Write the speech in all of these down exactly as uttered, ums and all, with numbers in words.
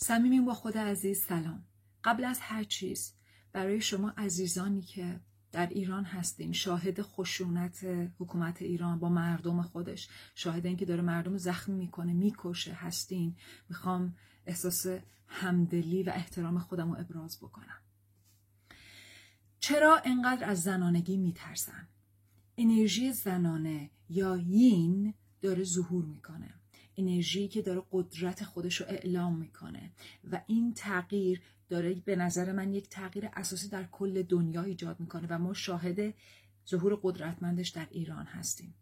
صمیمیم با خدا عزیز سلام. قبل از هر چیز برای شما عزیزانی که در ایران هستین، شاهد خشونت حکومت ایران با مردم خودش، شاهد این که داره مردم رو زخمی میکنه، میکشه هستین، میخوام احساس همدلی و احترام خودم رو ابراز بکنم. چرا انقدر از زنانگی میترسن؟ انرژی زنانه یا یین داره ظهور میکنه، انرژی که داره قدرت خودش رو اعلام میکنه و این تغییر داره به نظر من یک تغییر اساسی در کل دنیا ایجاد میکنه و ما شاهد ظهور قدرتمندش در ایران هستیم.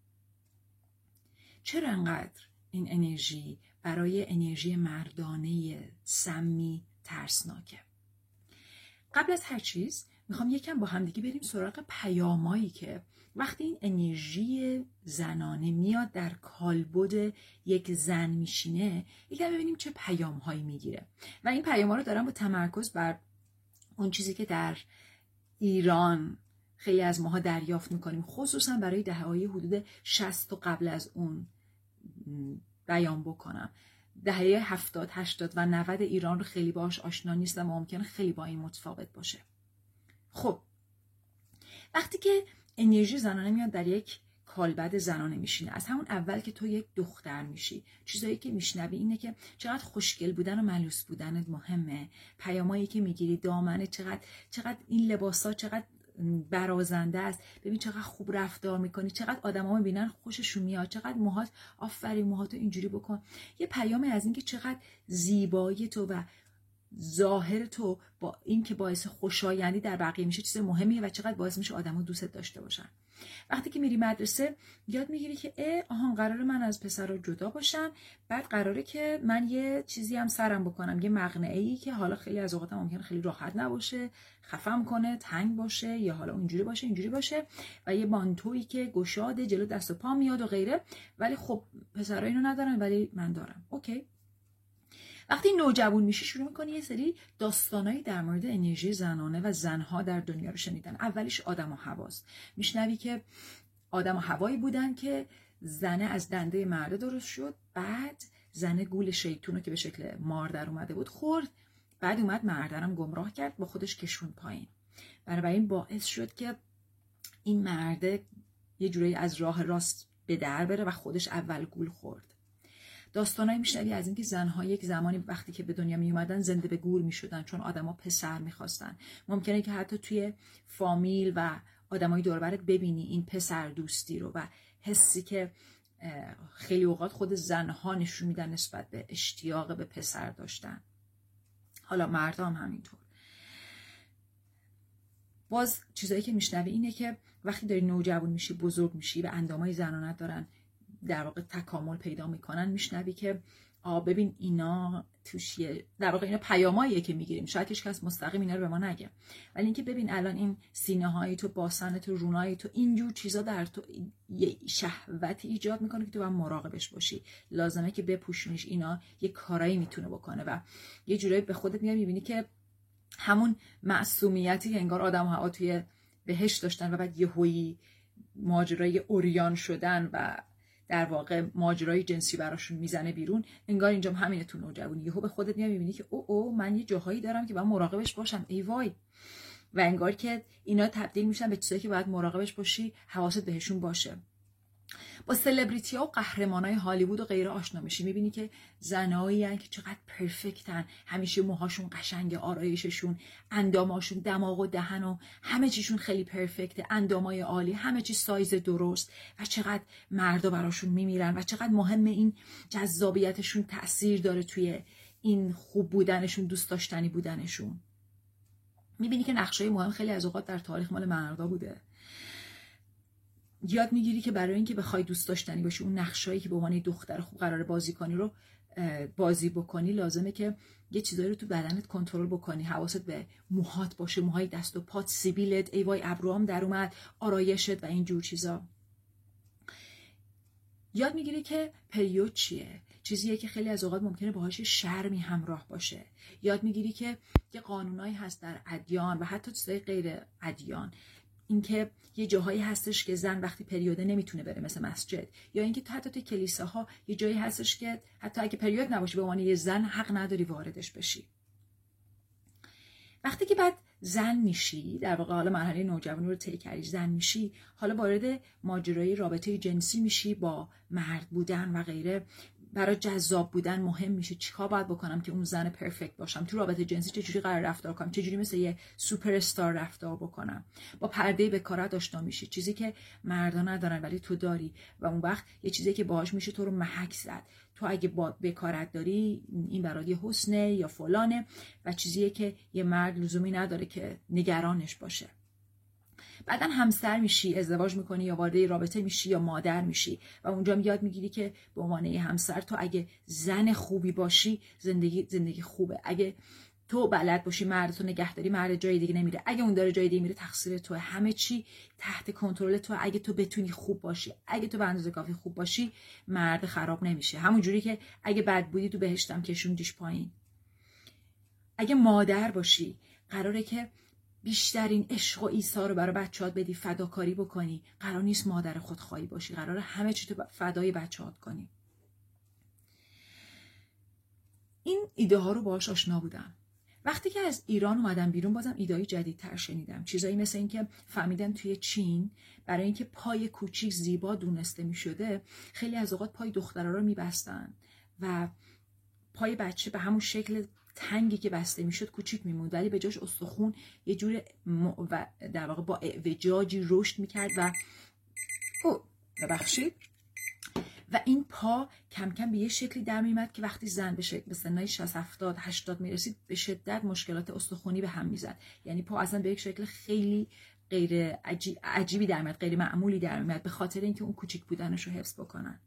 چرا انقدر این انرژی برای انرژی مردانه سمی ترسناکه؟ قبل از هر چیز میخوام یکم با همدیگه بریم سراغ پیامایی که وقتی این انرژی زنانه میاد در کالبد یک زن میشینه، یکم ببینیم چه پیام هایی میگیره. و این پیام ها رو دارم با تمرکز بر اون چیزی که در ایران خیلی از ماها دریافت میکنیم، خصوصا برای دهه‌های حدود شصت و قبل از اون بیان بکنم. دهه هفتاد، هشتاد و نود ایران رو خیلی باهاش آشنا نیستم و ممکنه خیلی با این متفاوت باشه. خب وقتی که انرژی زنانه میاد در یک کالبد زنانه میشینه، از همون اول که تو یک دختر میشی، چیزایی که میشنوی اینه که چقدر خوشگل بودن و ملوس بودنت مهمه. پیامایی که میگیری، دامنه چقدر چقدر این لباسا چقدر برازنده است، ببین چقدر خوب رفتار میکنی، چقدر آدما میبینن خوششون میاد، چقدر موهات، آفرین موهاتو اینجوری بکن. یه پیامی از اینکه چقدر زیبایی تو و ظاهر تو با این که باعث خوشایندی در بقیه میشه چیز مهمیه و چقدر باعث میشه آدم‌ها دوستت داشته باشن. وقتی که میری مدرسه یاد میگیری که اه آهان قراره من از پسرا جدا باشم، بعد قراره که من یه چیزی هم سرم بکنم، یه مقنعه‌ای که حالا خیلی از اوقات ممکنه خیلی راحت نباشه، خفم کنه، تنگ باشه، یا حالا اونجوری باشه اینجوری باشه، و یه مانتویی که گشاده جلو دست و پا میاد و غیره. ولی خب پسرا اینو ندارن ولی من دارم. اوکی، وقتی نوجوان میشی شروع میکنی یه سری داستانایی در مورد انرژی زنانه و زنها در دنیا رو شنیدن. اولیش آدم و هواست. میشنوی که آدم و هوایی بودن که زنه از دنده مرده درست شد، بعد زنه گول شیطونو که به شکل مار در اومده بود خورد، بعد اومد مردرم گمراه کرد با خودش کشون پایین. بنابراین باعث شد که این مرده یه جوری از راه راست به در بره و خودش اول گول خورد. داستانایی میشنوی از اینکه زنها یک زمانی وقتی که به دنیا می اومدن زنده به گور میشدن چون آدما پسر میخواستن. ممکنه که حتی توی فامیل و آدمای دور و برت ببینی این پسر دوستی رو و حسی که خیلی اوقات خود زنها نشون میدن نسبت به اشتیاق به پسر داشتن. حالا مردا هم همینطور. باز چیزایی که میشنوی اینه که وقتی داری نوجوان میشی، بزرگ میشی و اندامای زنانت دارن در واقع تکامل پیدا میکنن، میشنوی که آ ببین اینا توشیه، در واقع اینا پیاماییه که میگیریم، شاید هیچ کس مستقیم اینا رو به ما نگه، ولی اینکه ببین الان این سینه های تو، باسن تو، رونای تو، اینجور چیزا در تو یه شهوتی ایجاد میکنه که تو باید مراقبش باشی، لازمه که بپوشونیش، اینا یه کارایی میتونه بکنه و یه جورایی به خودت میای میبینی که همون معصومیتی که انگار آدم‌ها توی بهشت داشتن و بعد یهویی ماجرای اوریان شدن و در واقع ماجرای جنسی براشون میزنه بیرون، انگار اینجا همینه تو نوجوانی. یهو به خودت میای میبینی که او او من یه جاهایی دارم که باید مراقبش باشم، ای وای. و انگار که اینا تبدیل میشن به چیزایی که باید مراقبش باشی، حواست بهشون باشه. با سلبریتی ها و قهرمانای هالیوود و غیره آشنا میشی، میبینی که زنایی ان که چقدر پرفکتن، همیشه موهاشون قشنگ، آرایششون، انداماشون، دماغ و دهن و همه چیشون خیلی پرفکته، اندامای عالی، همه چی سایز درست و چقدر مردا براشون میمیرن و چقدر مهمه این جذابیتشون تأثیر داره توی این خوب بودنشون، دوست داشتنی بودنشون. میبینی که نقشای مهم خیلی از اوقات در تاریخ مال مردا بوده. یاد میگیری که برای اینکه بخوای دوست داشتنی باشی، اون نقشایی که به عنوان دختر خوب قراره بازی کنی رو بازی بکنی، لازمه که یه چیزایی رو تو بدنت کنترل بکنی، حواست به موهات باشه، موهای دست و پات، سیبیلت، ای وای ابروام در اومد، آرایشت و این جور چیزا. یاد میگیری که پریود چیه، چیزیه که خیلی از اوقات ممکنه باهاش شرمی همراه باشه. یاد میگیری که یه قانونایی هست در ادیان و حتی چیزای غیر ادیان اینکه یه جاهایی هستش که زن وقتی پریوده نمیتونه بره مثل مسجد، یا اینکه حتی توی کلیساها یه جایی هستش که حتی اگه پریود نباشه به عنوان یه زن حق نداری واردش بشی. وقتی که بعد زن میشی، در واقع حالا مرحله نوجوانی رو طی کردی، زن میشی، حالا وارد ماجرای رابطه جنسی میشی با مرد بودن و غیره. برای جذاب بودن مهم میشه چیکار باید بکنم که اون زن پرفکت باشم، تو رابطه جنسی چجوری قرار رفتار کنم، چجوری مثل یه سوپر استار رفتار بکنم. با پرده بکارت آشنا میشی، چیزی که مردا ندارن ولی تو داری، و اون وقت یه چیزی که باهاش میشه تو رو محک زد. تو اگه با بکارت داری این برات یه حسنه یا فلانه و چیزیه که یه مرد لزومی نداره که نگرانش باشه. بعدن همسر میشی، ازدواج میکنی یا وارد رابطه میشی یا مادر میشی و اونجا یاد میگیری که به عنوان همسر تو اگه زن خوبی باشی زندگی زندگی خوبه. اگه تو بلد باشی مرد تو نگهداری، مرد جای دیگه نمیره. اگه اون داره جای دیگه میره تقصیر تو، همه چی تحت کنترل تو. اگه تو بتونی خوب باشی، اگه تو به اندازه کافی خوب باشی، مرد خراب نمیشه. همون جوری که اگه بد بودی تو بهشتم کشوندیش پایین. اگه مادر باشی قراره که بیشترین عشق و ایثار رو برای بچه‌هات بدی، فداکاری بکنی. قرار نیست مادر خودخواهی باشی، قراره همه چی تو فدای بچه‌هات کنی. این ایده ها رو باهاش آشنا بودم. وقتی که از ایران اومدم بیرون بازم ایده‌های جدیدتر شنیدم. چیزایی مثل این که فهمیدم توی چین برای اینکه پای کوچیک زیبا دونسته می‌شده، خیلی از اوقات پای دخترها رو می‌بستن و پای بچه به همون شکل تنگی که بسته میشد کوچیک میموند، ولی به جاش استخون یه جور و در واقع با اعوجاجی رشد میکرد و او ببخشید و این پا کم کم به یه شکلی در میمد که وقتی زن بشه به سنای شصت هفتاد هشتاد میرسید به شدت مشکلات استخونی به هم میزد. یعنی پا اصلا به یک شکل خیلی غیر عجیب عجیبی در میاد، غیر معمولی در میاد، به خاطر اینکه اون کوچیک بودنش رو حفظ بکنن.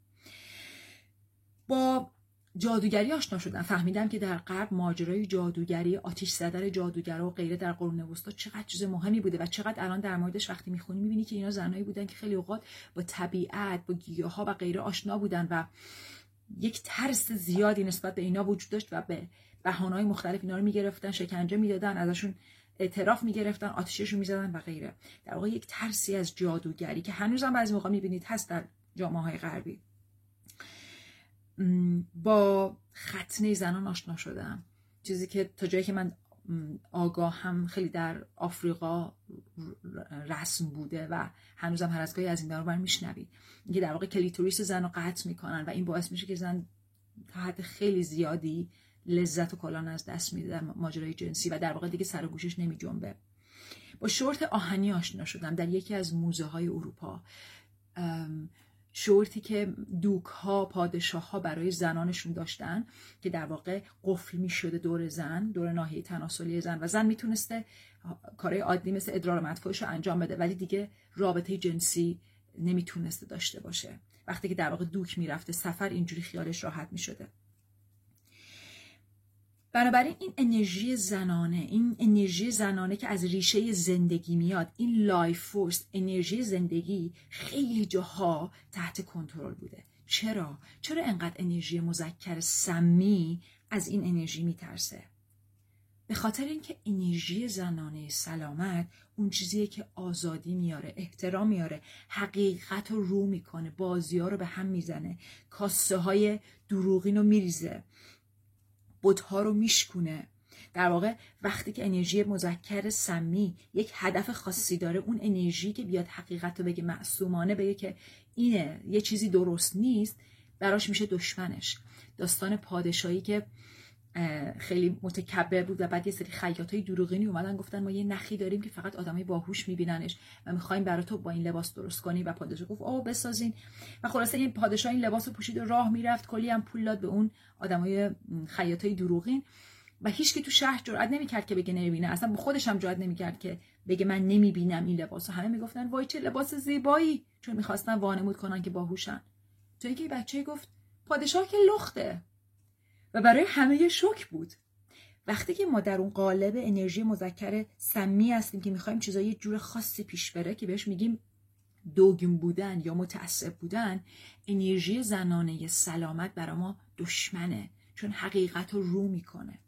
با جادوگری آشنا شدم. فهمیدم که در غرب ماجرای جادوگری، آتش زدن جادوگرا و غیره در قرون وسطا چقدر چیز مهمی بوده و چقدر الان در موردش وقتی میخونی میبینی که اینا زنایی بودن که خیلی اوقات با طبیعت، با گیاها و غیره آشنا بودن و یک ترس زیادی نسبت به اینا وجود داشت و به بهانه‌های مختلف اینا رو میگرفتن، شکنجه میدادن، ازشون اعتراف میگرفتن، آتششون میزدن و غیره. در واقع یک ترسی از جادوگری که هنوزم بعضی موقع میبینید هست در جامعه‌های غربی. با ختنه زنان آشنا شدم، چیزی که تا جایی که من آگاه هم خیلی در آفریقا رسم بوده و هنوزم هر از گاهی از این دارو بر میشنوید، اینکه در واقع کلیتوریس زن رو قطع میکنن و این باعث میشه که زن تا حد خیلی زیادی لذت و کلان از دست میده در ماجرای جنسی و در واقع دیگه سر و گوشش نمی جنبه. با شورت آهنی آشنا شدم در یکی از موزه های اروپا، شورتی که دوک ها، پادشاه ها برای زنانشون داشتن که در واقع قفل می شده دور زن، دور ناحیه تناسلی زن و زن می تونسته کارهای عادی مثل ادرار مدفوعش رو انجام بده ولی دیگه رابطه جنسی نمی تونسته داشته باشه. وقتی که در واقع دوک می رفته سفر، اینجوری خیالش راحت می شده. بنابراین این انرژی زنانه، این انرژی زنانه که از ریشه زندگی میاد، این لایف فورس، انرژی زندگی، خیلی جاها تحت کنترل بوده. چرا؟ چرا انقدر انرژی مذکر سمی از این انرژی میترسه؟ به خاطر اینکه انرژی زنانه سلامت اون چیزیه که آزادی میاره، احترام میاره، حقیقت رو رو میکنه، بازی ها رو به هم میزنه، کاسه های دروغین رو میریزه، بت‌ها رو میشکونه. در واقع وقتی که انرژی مذکر سمی یک هدف خاصی داره، اون انرژی که بیاد حقیقت رو بگه، معصومانه بگه که اینه یه چیزی درست نیست، براش میشه دشمنش. داستان پادشاهی که خیلی متکبر بود و بعد یه سری خیاطای دروغینی اومدن گفتن ما یه نخی داریم که فقط آدمای باهوش میبیننش و می‌خوایم برای تو با این لباس درست کنی و پادشاه گفت آو بسازین و خلاصه این پادشاه این لباسو پوشید و راه میرفت، کلی هم پول داد به اون آدمای خیاطای دروغین و هیچ کی تو شهر جرئت نمی‌کرد که بگه نمی‌بینه، اصلا خودش هم جرئت نمی‌کرد که بگه من نمی‌بینم این لباسو. همه میگفتن وای چه لباس زیبایی، چون می‌خواستن وانمود کنن که باهوشن. تو یکی بچه‌ای گفت پادشاه که لخته و برای همه یه شوک بود. وقتی که ما در اون قالب انرژی مذکر سمی هستیم که میخوایم چیزایی یه جور خاصی پیش بره که بهش میگیم دوگم بودن یا متعصب بودن، انرژی زنانه سلامت برای ما دشمنه، چون حقیقت رو رو میکنه.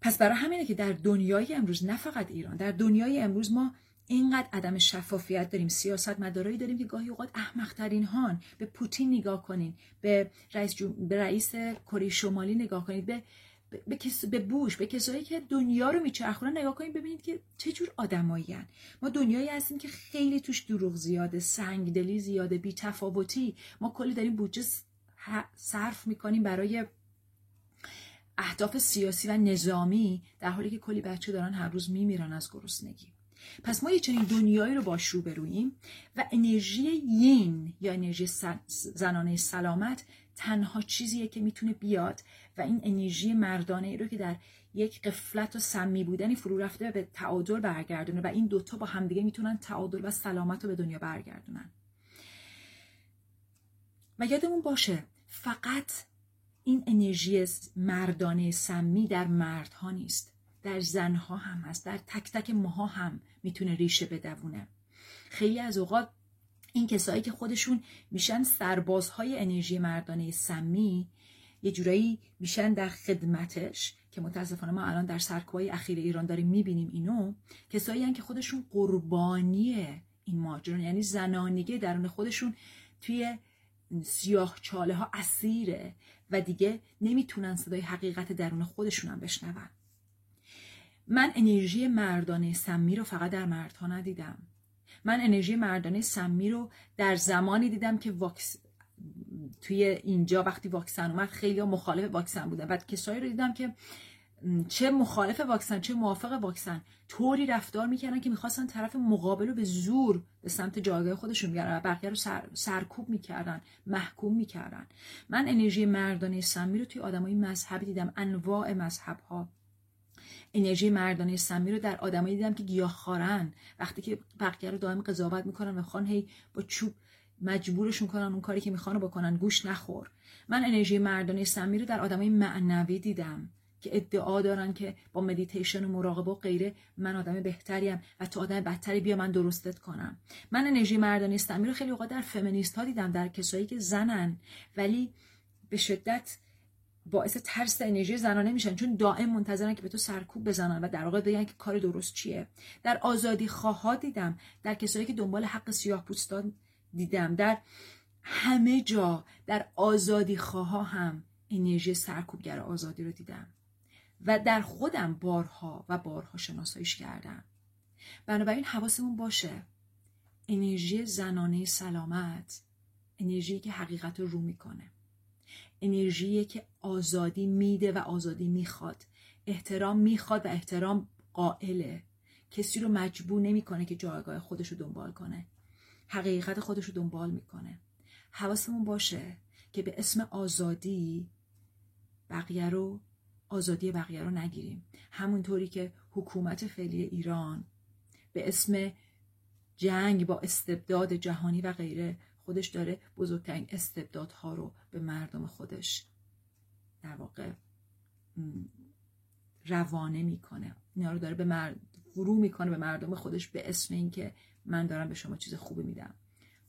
پس برای همینه که در دنیای امروز، نه فقط ایران، در دنیای امروز ما اینقدر عدم شفافیت داریم، سیاستمدارایی داریم که گاهی اوقات احمق‌ترین هان. به پوتین نگاه کنین، به رئیس جم... به رئیس کره شمالی نگاه کنید، به به کس... به بوش، به کسایی که دنیا رو میچرخونن نگاه کنید، ببینید که چه جور آدمایین. ما دنیایی هستیم که خیلی توش دروغ زیاده، سنگدلی زیاده، بی‌تفاوتی. ما کلی داریم بودجه صرف می‌کنیم برای اهداف سیاسی و نظامی، در حالی که کلی بچه دارن هر روز میمیرن از گرسنگی. پس ما یه چنین دنیایی رو باش روبرویم و انرژی یین یا انرژی زنانه سلامت تنها چیزیه که میتونه بیاد و این انرژی مردانه ای رو که در یک قفلت و سمی بودنی فرو رفته به تعادل برگردونه و این دوتا با همدیگه میتونن تعادل و سلامت رو به دنیا برگردونن. و یادمون باشه فقط این انرژی مردانه سمی در مردها نیست، در زنها هم هست، در تک تک ماها هم میتونه ریشه بدوونه. خیلی از اوقات این کسایی که خودشون میشن سربازهای انرژی مردانه سمی یه جورایی میشن در خدمتش، که متاسفانه ما الان در سرکوب‌های اخیر ایران داریم میبینیم اینو. کسایی هن که خودشون قربانی این ماجرا، یعنی زنانگی درون خودشون توی سیاه چاله ها اسیره و دیگه نمیتونن صدای حقیقت درون خودشون هم بشنون. من انرژی مردانه سمی رو فقط در مردها ندیدم. من انرژی مردانه سمی رو در زمانی دیدم که واکس... توی اینجا وقتی واکسن اومد خیلی مخالف واکسن بودن. بعد کسایی رو دیدم که چه مخالف واکسن چه موافق واکسن طوری رفتار میکردن که میخواستن طرف مقابل رو به زور به سمت جایگاه خودشون بیارن و بقیه رو سر، سرکوب میکردن، محکوم میکردن. من انرژی مردانه سمی رو توی آدمای مذهبی دیدم، انواع مذهب‌ها. انرژی مردانه سمی رو در آدمایی دیدم که گیاهخوارن، وقتی که بقیه رو دائم قضاوت میکنن و خان هی با چوب مجبورشون کنن اون کاری که میخوان بکنن، گوش نخور. من انرژی مردانه سمی رو در آدمای معنوی دیدم که ادعا دارن که با مدیتیشن و مراقبه و غیره من آدم بهتریم و تو آدم بدتری، بیا من درستت کنم. من انرژی مردانه سمی رو خیلی اوقات در فمینیست ها دیدم، در کسایی که زنن ولی به شدت باعث ترس انرژی زنانه میشن، چون دائم منتظرن که به تو سرکوب بزنن و در واقع بگن که کار درست چیه. در آزادی خواها دیدم، در کسایی که دنبال حق سیاه‌پوستان دیدم، در همه جا در آزادی خواها هم انرژی سرکوبگر آزادی رو دیدم و در خودم بارها و بارها شناساییش کردم. بنابراین حواسمون باشه انرژی زنانه سلامت انرژی که حقیقت رو رو میکنه، انرژی که آزادی میده و آزادی میخواد، احترام میخواد و احترام قائله، کسی رو مجبور نمیکنه که جایگاه خودش رو دنبال کنه، حقیقت خودش رو دنبال میکنه. حواسمون باشه که به اسم آزادی بقیه رو آزادی بقیه رو نگیریم، همونطوری که حکومت فعلی ایران به اسم جنگ با استبداد جهانی و غیره خودش داره بزرگترین استبدادها رو به مردم خودش در واقع روانه میکنه، اینا رو داره به مرد فرو میکنه به مردم خودش به اسم این که من دارم به شما چیز خوبی میدم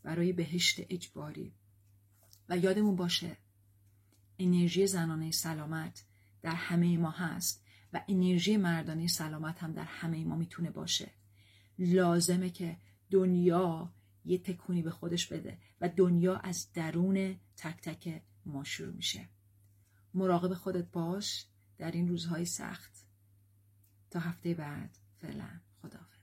برای بهشت اجباری. و یادمون باشه انرژی زنانه سلامت در همه ما هست و انرژی مردانه سلامت هم در همه ما میتونه باشه. لازمه که دنیا یه تکونی به خودش بده و دنیا از درون تک تک ما شروع میشه. مراقب خودت باش در این روزهای سخت. تا هفته بعد، فعلا خداحافظ.